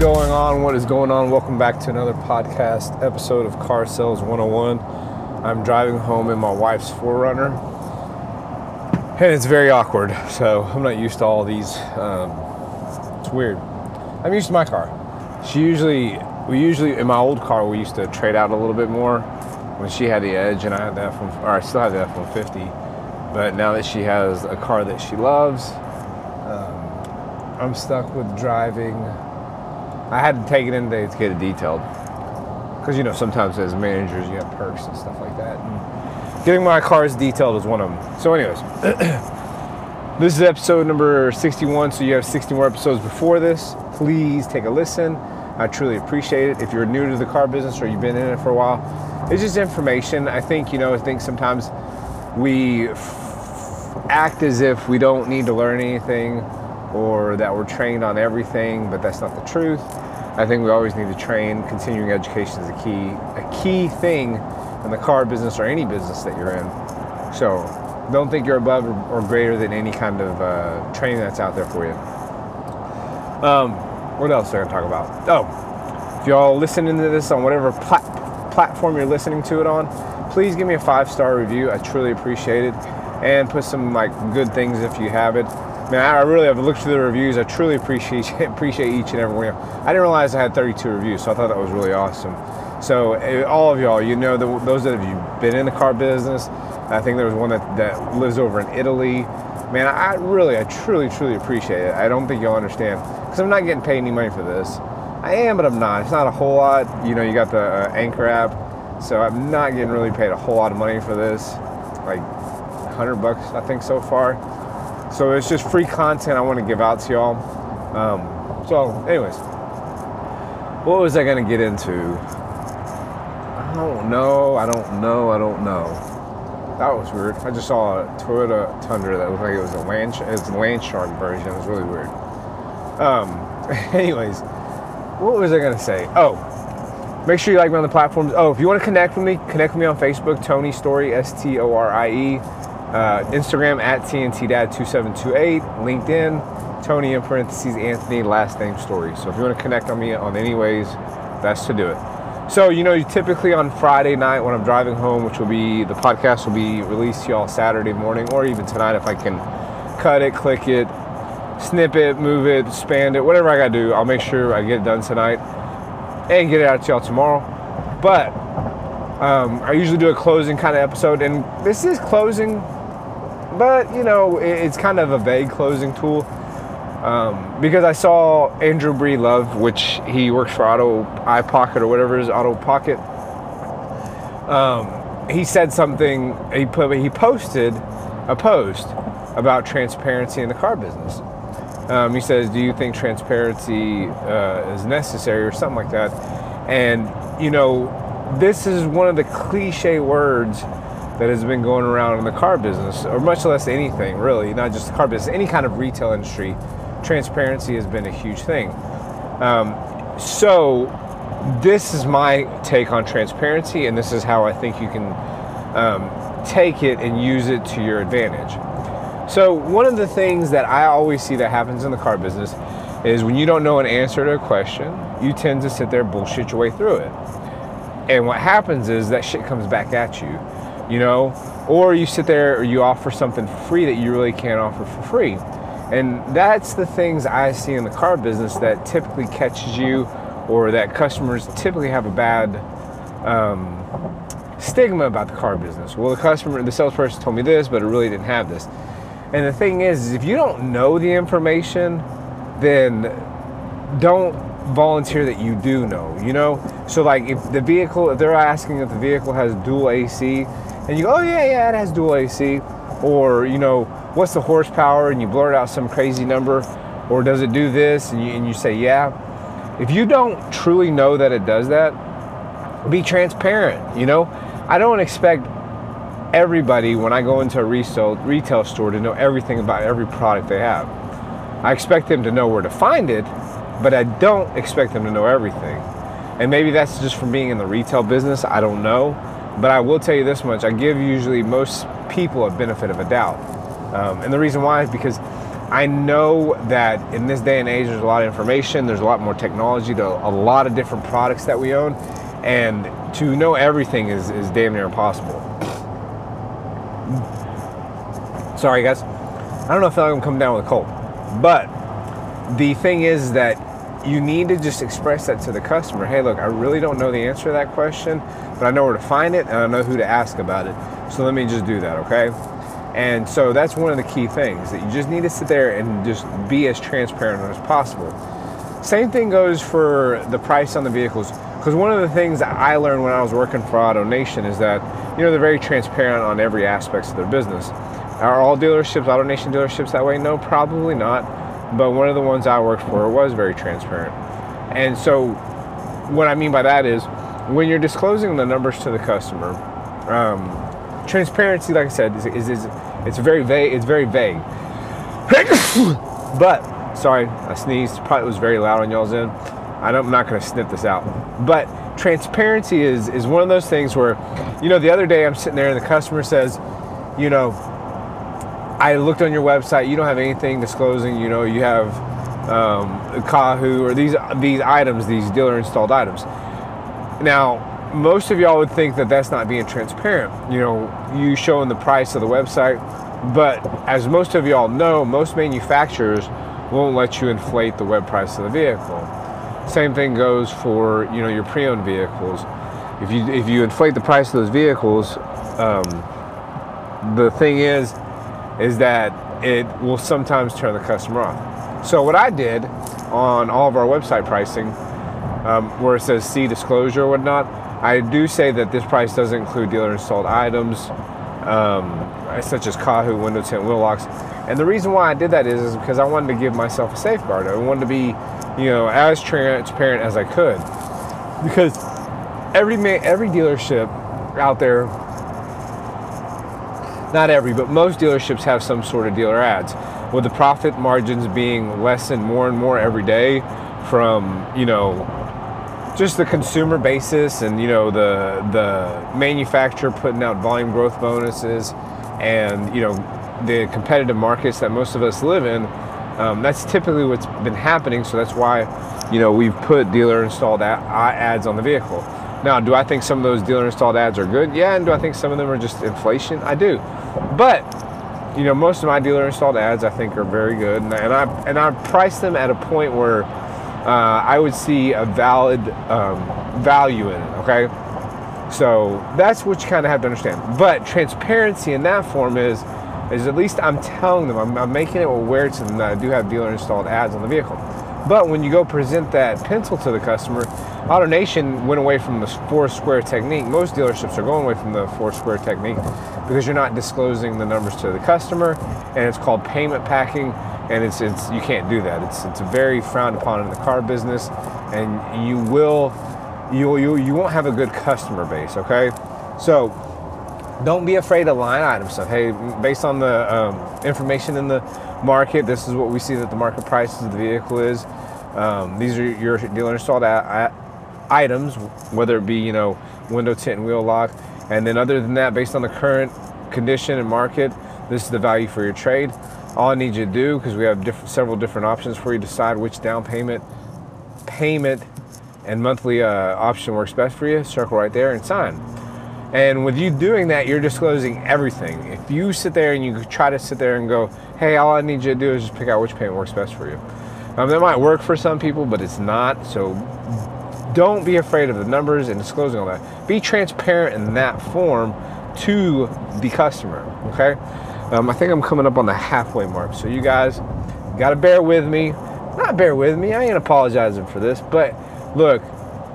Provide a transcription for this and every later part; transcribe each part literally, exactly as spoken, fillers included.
going on? What is going on? Welcome back to another podcast episode of Car Sales one oh one. I'm driving home in my wife's four runner, and it's very awkward. So I'm not used to all these. Um, it's weird. I'm used to my car. She usually, we usually, in my old car, we used to trade out a little bit more when she had the Edge and I had the F one, or I still have the F one fifty. But now that she has a car that she loves, um, I'm stuck with driving. I had to take it in today to get it detailed. Because, you know, sometimes as managers, you have perks and stuff like that. And getting my cars detailed is one of them. So anyways, this is episode number sixty-one. So you have sixty more episodes before this. Please take a listen. I truly appreciate it. If you're new to the car business or you've been in it for a while, it's just information. I think, you know, I think sometimes we f- act as if we don't need to learn anything, or that we're trained on everything, but that's not the truth. I think we always need to train. Continuing education is a key a key thing in the car business or any business that you're in. So don't think you're above or greater than any kind of uh, training that's out there for you. Um, what else are I gonna talk about? Oh, if y'all listening to this on whatever plat- platform you're listening to it on, please give me a five-star review. I truly appreciate it. And put some like good things if you have it. Man, I really have looked through the reviews. I truly appreciate appreciate each and every one. I didn't realize I had thirty-two reviews, so I thought that was really awesome. So all of y'all, you know, the, those that have been in the car business, I think there was one that, that lives over in Italy. Man, I really, I truly, truly appreciate it. I don't think y'all understand, because I'm not getting paid any money for this. I am, but I'm not. It's not a whole lot. You know, you got the uh, Anchor app, so I'm not getting really paid a whole lot of money for this. Like one hundred bucks, I think, so far. So it's just free content I want to give out to y'all. Um, so anyways, what was I going to get into? I don't know. I don't know. I don't know. That was weird. I just saw a Toyota Tundra that looked like it was a land, it was a land shark version. It was really weird. Um, anyways, what was I going to say? Oh, make sure you like me on the platforms. Oh, if you want to connect with me, connect with me on Facebook, Tony Story, S T O R I E. Uh, Instagram at T N T dad two seven two eight, LinkedIn, Tony in parentheses, Anthony, last name Story. So if you want to connect on me on any ways, that's to do it. So, you know, you typically on Friday night when I'm driving home, which will be, the podcast will be released to y'all Saturday morning, or even tonight if I can cut it, click it, snip it, move it, expand it, whatever I got to do, I'll make sure I get it done tonight and get it out to y'all tomorrow. But um, I usually do a closing kind of episode, and this is closing. But, you know, it's kind of a vague closing tool um, because I saw Andrew Bree Love, which he works for Auto iPocket or whatever it is, Auto Pocket. Um, he said something, he, put, he posted a post about transparency in the car business. Um, he says, do you think transparency uh, is necessary, or something like that? And, you know, this is one of the cliche words that has been going around in the car business, or much less anything, really, not just the car business, any kind of retail industry. Transparency has been a huge thing. Um, so this is my take on transparency, and this is how I think you can um, take it and use it to your advantage. So one of the things that I always see that happens in the car business is when you don't know an answer to a question, you tend to sit there and bullshit your way through it. And what happens is that shit comes back at you. You know, or you sit there or you offer something for free that you really can't offer for free. And that's the things I see in the car business that typically catches you, or that customers typically have a bad um, stigma about the car business. Well, the customer, the salesperson told me this, but it really didn't have this. And the thing is, is if you don't know the information, then don't volunteer that you do know, you know? So like if the vehicle, if they're asking if the vehicle has dual A C, and you go, oh yeah, yeah, it has dual A C, or, you know, what's the horsepower, and you blurt out some crazy number, or does it do this, and you, and you say yeah. If you don't truly know that it does that, be transparent, you know? I don't expect everybody when I go into a resale, retail store to know everything about every product they have. I expect them to know where to find it, but I don't expect them to know everything. And maybe that's just from being in the retail business, I don't know. But I will tell you this much, I give usually most people a benefit of a doubt. Um, and the reason why is because I know that in this day and age, there's a lot of information, there's a lot more technology, there are a lot of different products that we own, and to know everything is, is damn near impossible. Sorry guys, I don't know if I'm coming down with a cold, but the thing is that you need to just express that to the customer. Hey, look, I really don't know the answer to that question, but I know where to find it and I know who to ask about it. So let me just do that, okay? And so that's one of the key things, that you just need to sit there and just be as transparent as possible. Same thing goes for the price on the vehicles. Because one of the things that I learned when I was working for AutoNation is that, you know, they're very transparent on every aspect of their business. Are all dealerships, AutoNation dealerships that way? No, probably not. But one of the ones I worked for was very transparent. And so what I mean by that is when you're disclosing the numbers to the customer, um, transparency, like I said, is, is, is it's very vague. It's very vague. But, sorry, I sneezed. Probably was very loud on y'all's end. I don't, I'm not going to snip this out. But transparency is, is one of those things where, you know, the other day I'm sitting there and the customer says, you know, I looked on your website, you don't have anything disclosing, you know, you have um, Kahoo or these these items, these dealer installed items. Now, most of y'all would think that that's not being transparent, you know, you showing the price of the website, but as most of y'all know, most manufacturers won't let you inflate the web price of the vehicle. Same thing goes for, you know, your pre-owned vehicles. If you, if you inflate the price of those vehicles, um, the thing is, is that it will sometimes turn the customer off. So what I did on all of our website pricing, um, where it says see disclosure or whatnot, I do say that this price doesn't include dealer installed items, um, such as Kahoo, window tint, wheel locks. And the reason why I did that is, is because I wanted to give myself a safeguard. I wanted to be, you know, as transparent as I could. Because every every dealership out there, not every, but most dealerships have some sort of dealer ads, with the profit margins being lessened more and more every day from, you know, just the consumer basis and, you know, the the manufacturer putting out volume growth bonuses and, you know, the competitive markets that most of us live in. Um, that's typically what's been happening, so that's why, you know, we've put dealer installed ads on the vehicle. Now, do I think some of those dealer-installed ads are good? Yeah, and do I think some of them are just inflation? I do. But, you know, most of my dealer-installed ads I think are very good, and I and I, and I price them at a point where uh, I would see a valid um, value in it, okay? So that's what you kind of have to understand. But transparency in that form is, is at least I'm telling them, I'm, I'm making it aware to them that I do have dealer-installed ads on the vehicle. But when you go present that pencil to the customer, AutoNation went away from the four square technique. Most dealerships are going away from the four square technique because you're not disclosing the numbers to the customer, and it's called payment packing, and it's it's you can't do that. It's it's very frowned upon in the car business, and you will you you you won't have a good customer base. Okay, so don't be afraid of line item stuff. Hey, based on the um, information in the market, this is what we see that the market prices of the vehicle is. Um, these are your dealer installed at, at items, whether it be, you know, window tint and wheel lock. And then other than that, based on the current condition and market, this is the value for your trade. All I need you to do, because we have diff- several different options for you, decide which down payment, payment, and monthly uh, option works best for you. Circle right there and sign. And with you doing that, you're disclosing everything. If you sit there and you try to sit there and go, hey, all I need you to do is just pick out which payment works best for you. Um, that might work for some people, but it's not. So don't be afraid of the numbers and disclosing all that. Be transparent in that form to the customer, okay? Um, I think I'm coming up on the halfway mark. So you guys got to bear with me. Not bear with me. I ain't apologizing for this. But look,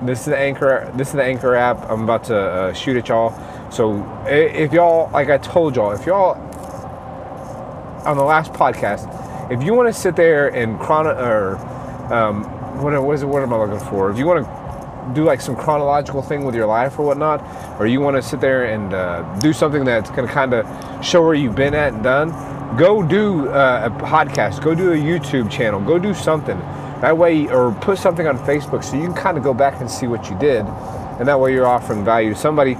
this is the Anchor. This is the Anchor app. I'm about to uh, shoot at y'all. So if y'all, like I told y'all, if y'all, on the last podcast, if you want to sit there and chrono, or um, what, what is it? What am I looking for? If you want to do like some chronological thing with your life or whatnot, or you want to sit there and uh, do something that's going to kind of show where you've been at and done, go do uh, a podcast, go do a YouTube channel, go do something. That way, or put something on Facebook so you can kind of go back and see what you did, and that way you're offering value to somebody.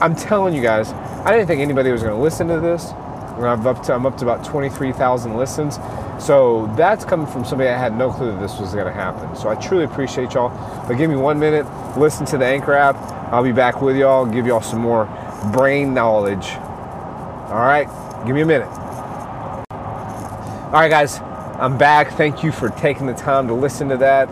I'm telling you guys, I didn't think anybody was going to listen to this. I'm up to, I'm up to about twenty-three thousand listens. So that's coming from somebody I had no clue that this was going to happen. So I truly appreciate y'all. But give me one minute, listen to the Anchor app. I'll be back with y'all, give y'all some more brain knowledge. All right, give me a minute. All right, guys, I'm back. Thank you for taking the time to listen to that.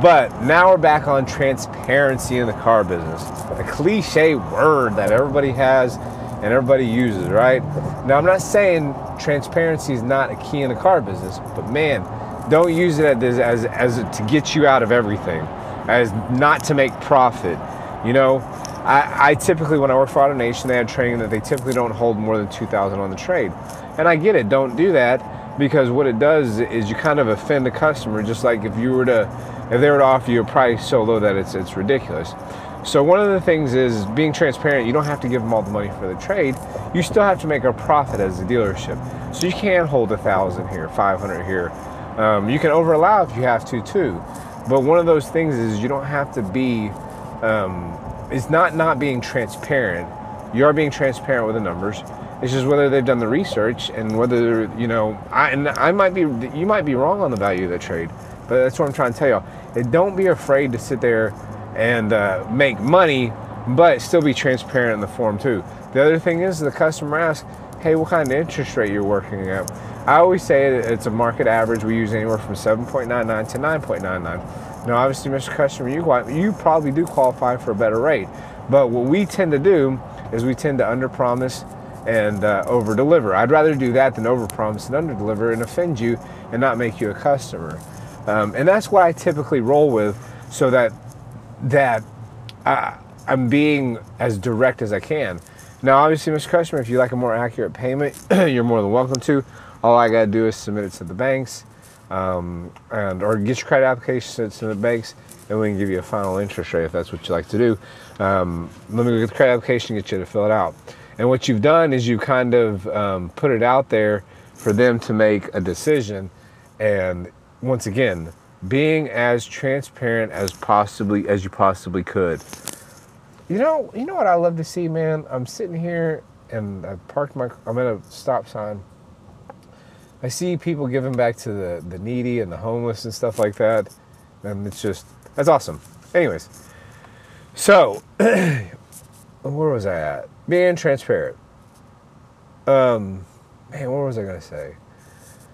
But now we're back on transparency in the car business, a cliche word that everybody has and everybody uses, right? Now, I'm not saying transparency is not a key in the car business, but man, don't use it as as, as a, to get you out of everything, as not to make profit. You know, I, I typically, when I work for AutoNation, they had training that they typically don't hold more than two thousand on the trade. And I get it, don't do that, because what it does is you kind of offend the customer, just like if you were to... if they were to offer you a price so low that it's it's ridiculous. So one of the things is being transparent. You don't have to give them all the money for the trade. You still have to make a profit as a dealership. So you can hold a thousand here, five hundred here. Um, you can over allow if you have to too. But one of those things is you don't have to be, um, it's not not being transparent. You are being transparent with the numbers. It's just whether they've done the research and whether, you know, I, and I might be, you might be wrong on the value of the trade. But that's what I'm trying to tell y'all. And don't be afraid to sit there and uh, make money, but still be transparent in the form too. The other thing is the customer asks, hey, what kind of interest rate you're working at? I always say it's a market average. We use anywhere from seven point nine nine to nine point nine nine. Now, obviously, Mister Customer, you, you probably do qualify for a better rate. But what we tend to do is we tend to underpromise and uh, over-deliver. I'd rather do that than overpromise and under-deliver and offend you and not make you a customer. Um, and that's what I typically roll with, so that that I, I'm being as direct as I can. Now, obviously, Mister Customer, if you like a more accurate payment, you're more than welcome to. All I got to do is submit it to the banks, um, and or get your credit application to the banks, and we can give you a final interest rate if that's what you like to do. Um, let me get the credit application and get you to fill it out. And what you've done is you kind of um, put it out there for them to make a decision. And once again, being as transparent as possibly as you possibly could. You know, you know what I love to see, man? I'm sitting here and I parked my, I'm at a stop sign. I see people giving back to the, the needy and the homeless and stuff like that. And it's just, that's awesome. Anyways, so where was I at? Being transparent. Um, man, what was I going to say?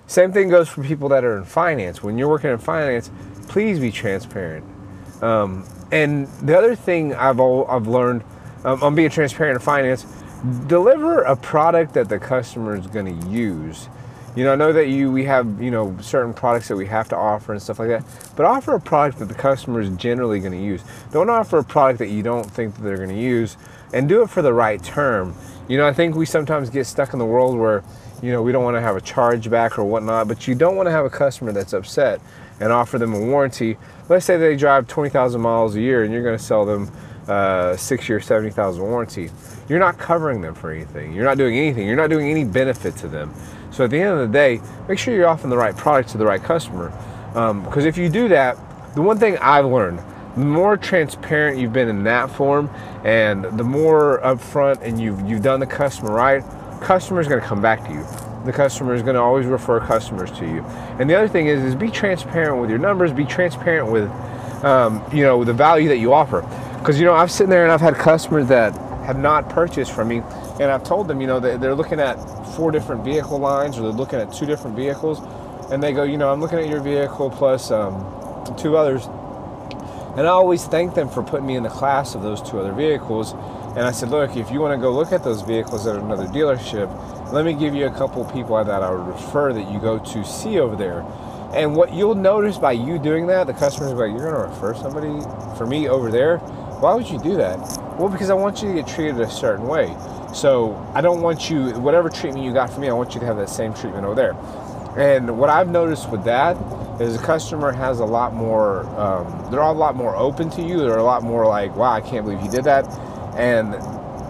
Same thing goes for people that are in finance. When you're working in finance, please be transparent. Um, and the other thing I've all, I've learned um, on being transparent in finance, deliver a product that the customer is going to use. You know, I know that you we have, you know, certain products that we have to offer and stuff like that, but offer a product that the customer is generally going to use. Don't offer a product that you don't think that they're going to use, and do it for the right term. You know, I think we sometimes get stuck in the world where, you know, we don't want to have a chargeback or whatnot, but you don't want to have a customer that's upset and offer them a warranty. Let's say they drive twenty thousand miles a year and you're going to sell them a six-year, seventy thousand warranty. You're not covering them for anything. You're not doing anything. You're not doing any benefit to them. So at the end of the day, make sure you're offering the right product to the right customer. Um, because if you do that, the one thing I've learned, the more transparent you've been in that form and the more upfront and you've, you've done the customer right, customer is going to come back to you. The customer is going to always refer customers to you. And the other thing is, is be transparent with your numbers. Be transparent with, um, you know, the value that you offer. Because, you know, I've sitting there and I've had customers that have not purchased from me, and I've told them, you know, that they're looking at four different vehicle lines, or they're looking at two different vehicles, and they go, you know, I'm looking at your vehicle plus um, two others. And I always thank them for putting me in the class of those two other vehicles. And I said, look, if you want to go look at those vehicles at another dealership, let me give you a couple people that I would refer that you go to see over there. And what you'll notice by you doing that, the customer's like, you're going to refer somebody for me over there? Why would you do that? Well, because I want you to get treated a certain way. So I don't want you, whatever treatment you got from me, I want you to have that same treatment over there. And what I've noticed with that is the customer has a lot more, um, they're a lot more open to you. They're a lot more like, wow, I can't believe you did that. And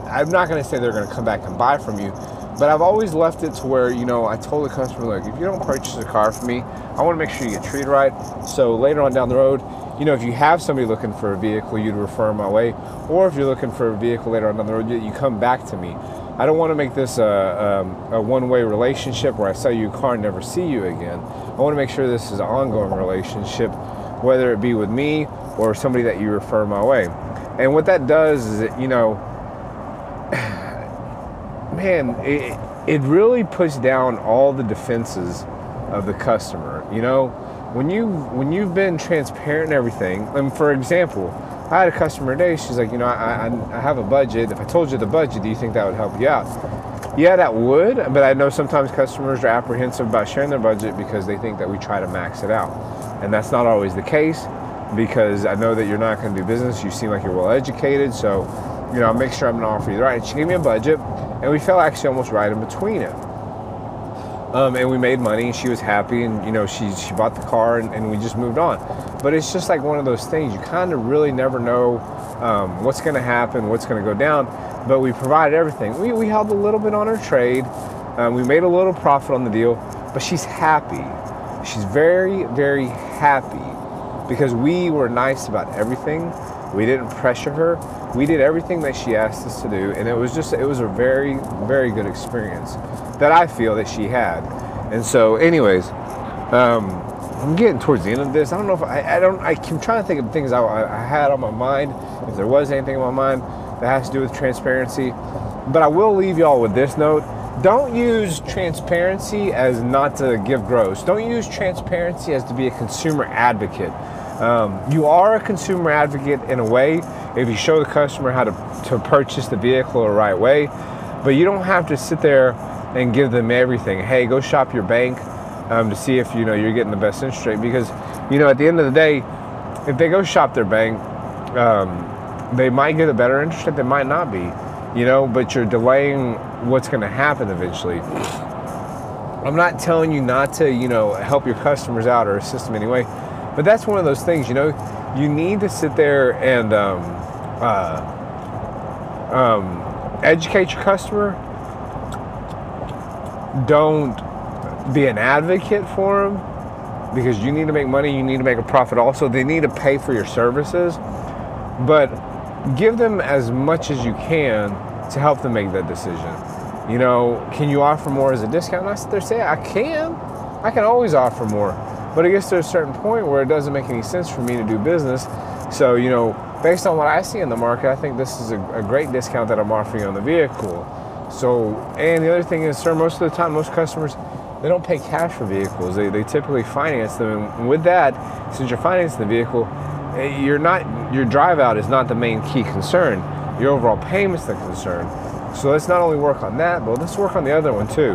I'm not going to say they're going to come back and buy from you, but I've always left it to where, you know, I told the customer, look, if you don't purchase a car from me, I want to make sure you get treated right. So later on down the road, you know, if you have somebody looking for a vehicle, you'd refer my way. Or if you're looking for a vehicle later on down the road, you come back to me. I don't want to make this a, a, a one-way relationship where I sell you a car and never see you again. I want to make sure this is an ongoing relationship, whether it be with me or somebody that you refer my way. And what that does is, it, you know, man, it, it really puts down all the defenses of the customer. You know, when you when you've been transparent and everything. And for example, I had a customer today. She's like, you know, I, I I have a budget. If I told you the budget, do you think that would help you out? Yeah, that would. But I know sometimes customers are apprehensive about sharing their budget because they think that we try to max it out, and that's not always the case. Because I know that you're not going to do business. You seem like you're well educated, so you know I'll make sure I'm going to offer you the right. She gave me a budget, and we fell actually almost right in between it. Um, and we made money, and she was happy, and you know she she bought the car, and, and we just moved on. But it's just like one of those things. You kind of really never know um, what's going to happen, what's going to go down. But we provided everything. We we held a little bit on her trade. Um, we made a little profit on the deal. But she's happy. She's very very happy because we were nice about everything. We didn't pressure her. We did everything that she asked us to do, and it was just it was a very very good experience that I feel that she had. And so anyways, um, I'm getting towards the end of this. I don't know if I, I don't, I keep trying to think of things I, I had on my mind, if there was anything in my mind that has to do with transparency. But I will leave y'all with this note. Don't use transparency as not to give gross. Don't use transparency as to be a consumer advocate. Um, you are a consumer advocate in a way if you show the customer how to, to purchase the vehicle the right way, but you don't have to sit there and give them everything. Hey, go shop your bank um, to see if you know you're getting the best interest rate. Because you know, at the end of the day, if they go shop their bank, um, they might get a better interest rate. They might not be, you know. But you're delaying what's going to happen eventually. I'm not telling you not to, you know, help your customers out or assist them anyway. But that's one of those things, you know. You need to sit there and um, uh, um, educate your customer. Don't be an advocate for them because you need to make money, you need to make a profit also. They need to pay for your services, but give them as much as you can to help them make that decision. You know, can you offer more as a discount? And I sit there and say, I can. I can always offer more. But I guess there's a certain point where it doesn't make any sense for me to do business. So, you know, based on what I see in the market, I think this is a, a great discount that I'm offering on the vehicle. So, and the other thing is, sir, most of the time, most customers, they don't pay cash for vehicles. They, they typically finance them. And with that, since you're financing the vehicle, you're not, your drive out is not the main key concern. Your overall payment's the concern. So let's not only work on that, but let's work on the other one too.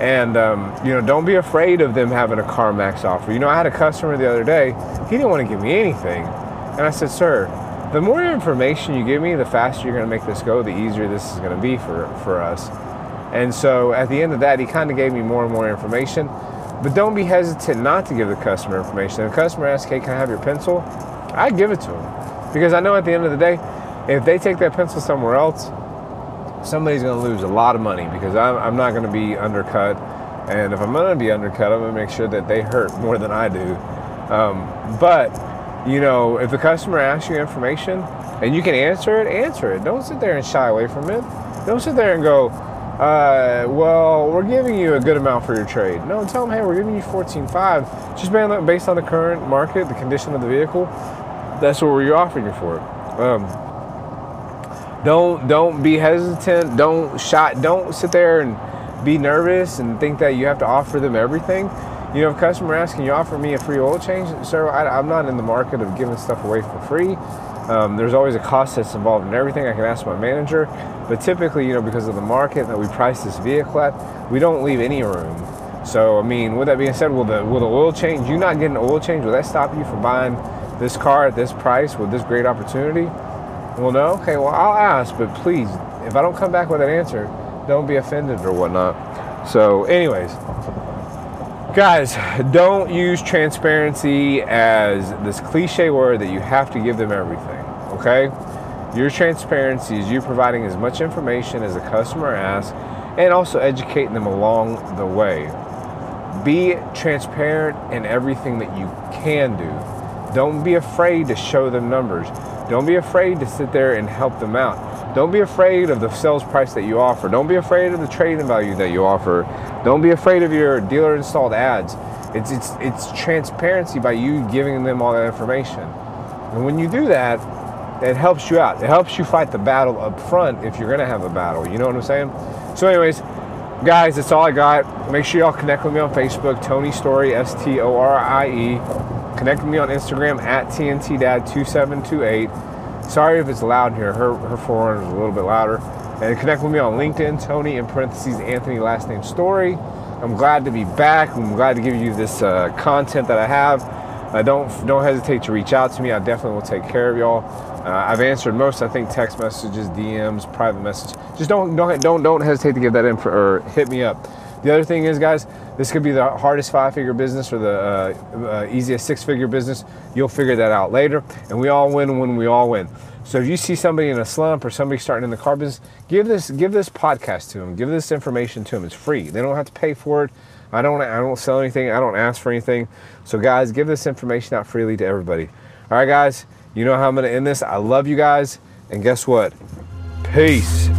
And, um, you know, don't be afraid of them having a CarMax offer. You know, I had a customer the other day, he didn't want to give me anything. And I said, sir, the more information you give me, the faster you're going to make this go, the easier this is going to be for, for us. And so at the end of that, he kind of gave me more and more information. But don't be hesitant not to give the customer information. If the customer asks, hey, can I have your pencil? I give it to them. Because I know at the end of the day, if they take that pencil somewhere else, somebody's going to lose a lot of money because I'm, I'm not going to be undercut. And if I'm going to be undercut, I'm going to make sure that they hurt more than I do. Um, but... You know, if the customer asks you information and you can answer it, answer it. Don't sit there and shy away from it. Don't sit there and go, uh, well, we're giving you a good amount for your trade. No, tell them, hey, we're giving you fourteen five. Just based on the current market, the condition of the vehicle, that's what we're offering you for. Um, don't don't be hesitant. Don't shy. Don't sit there and be nervous and think that you have to offer them everything. You know, if a customer asks, can you offer me a free oil change? Sir, I, I'm not in the market of giving stuff away for free. Um, there's always a cost that's involved in everything. I can ask my manager. But typically, you know, because of the market that we price this vehicle at, we don't leave any room. So, I mean, with that being said, will the, will the oil change, you not getting an oil change, will that stop you from buying this car at this price with this great opportunity? Well, no. Okay, well, I'll ask. But please, if I don't come back with an answer, don't be offended or whatnot. So, anyways. Guys, don't use transparency as this cliche word that you have to give them everything, okay? Your transparency is you providing as much information as the customer asks and also educating them along the way. Be transparent in everything that you can do. Don't be afraid to show them numbers. Don't be afraid to sit there and help them out. Don't be afraid of the sales price that you offer. Don't be afraid of the trade-in value that you offer. Don't be afraid of your dealer-installed ads. It's it's it's transparency by you giving them all that information. And when you do that, it helps you out. It helps you fight the battle up front if you're going to have a battle. You know what I'm saying? So anyways, guys, that's all I got. Make sure y'all connect with me on Facebook, Tony Story, S T O R I E. Connect with me on Instagram, at T N T dad two seven two eight. Sorry if it's loud here. Her her four runner is a little bit louder. And connect with me on LinkedIn, Tony, in parentheses, Anthony, last name, Story. I'm glad to be back. I'm glad to give you this uh, content that I have. Uh, don't don't hesitate to reach out to me. I definitely will take care of y'all. Uh, I've answered most, I think, text messages, D Ms, private messages. Just don't don't don't don't hesitate to give that in for, or hit me up. The other thing is, guys, this could be the hardest five-figure business or the uh, uh, easiest six-figure business. You'll figure that out later. And we all win when we all win. So if you see somebody in a slump or somebody starting in the car business, give this give this podcast to them. Give this information to them. It's free. They don't have to pay for it. I don't I don't sell anything. I don't ask for anything. So, guys, give this information out freely to everybody. All right, guys, you know how I'm going to end this. I love you guys. And guess what? Peace.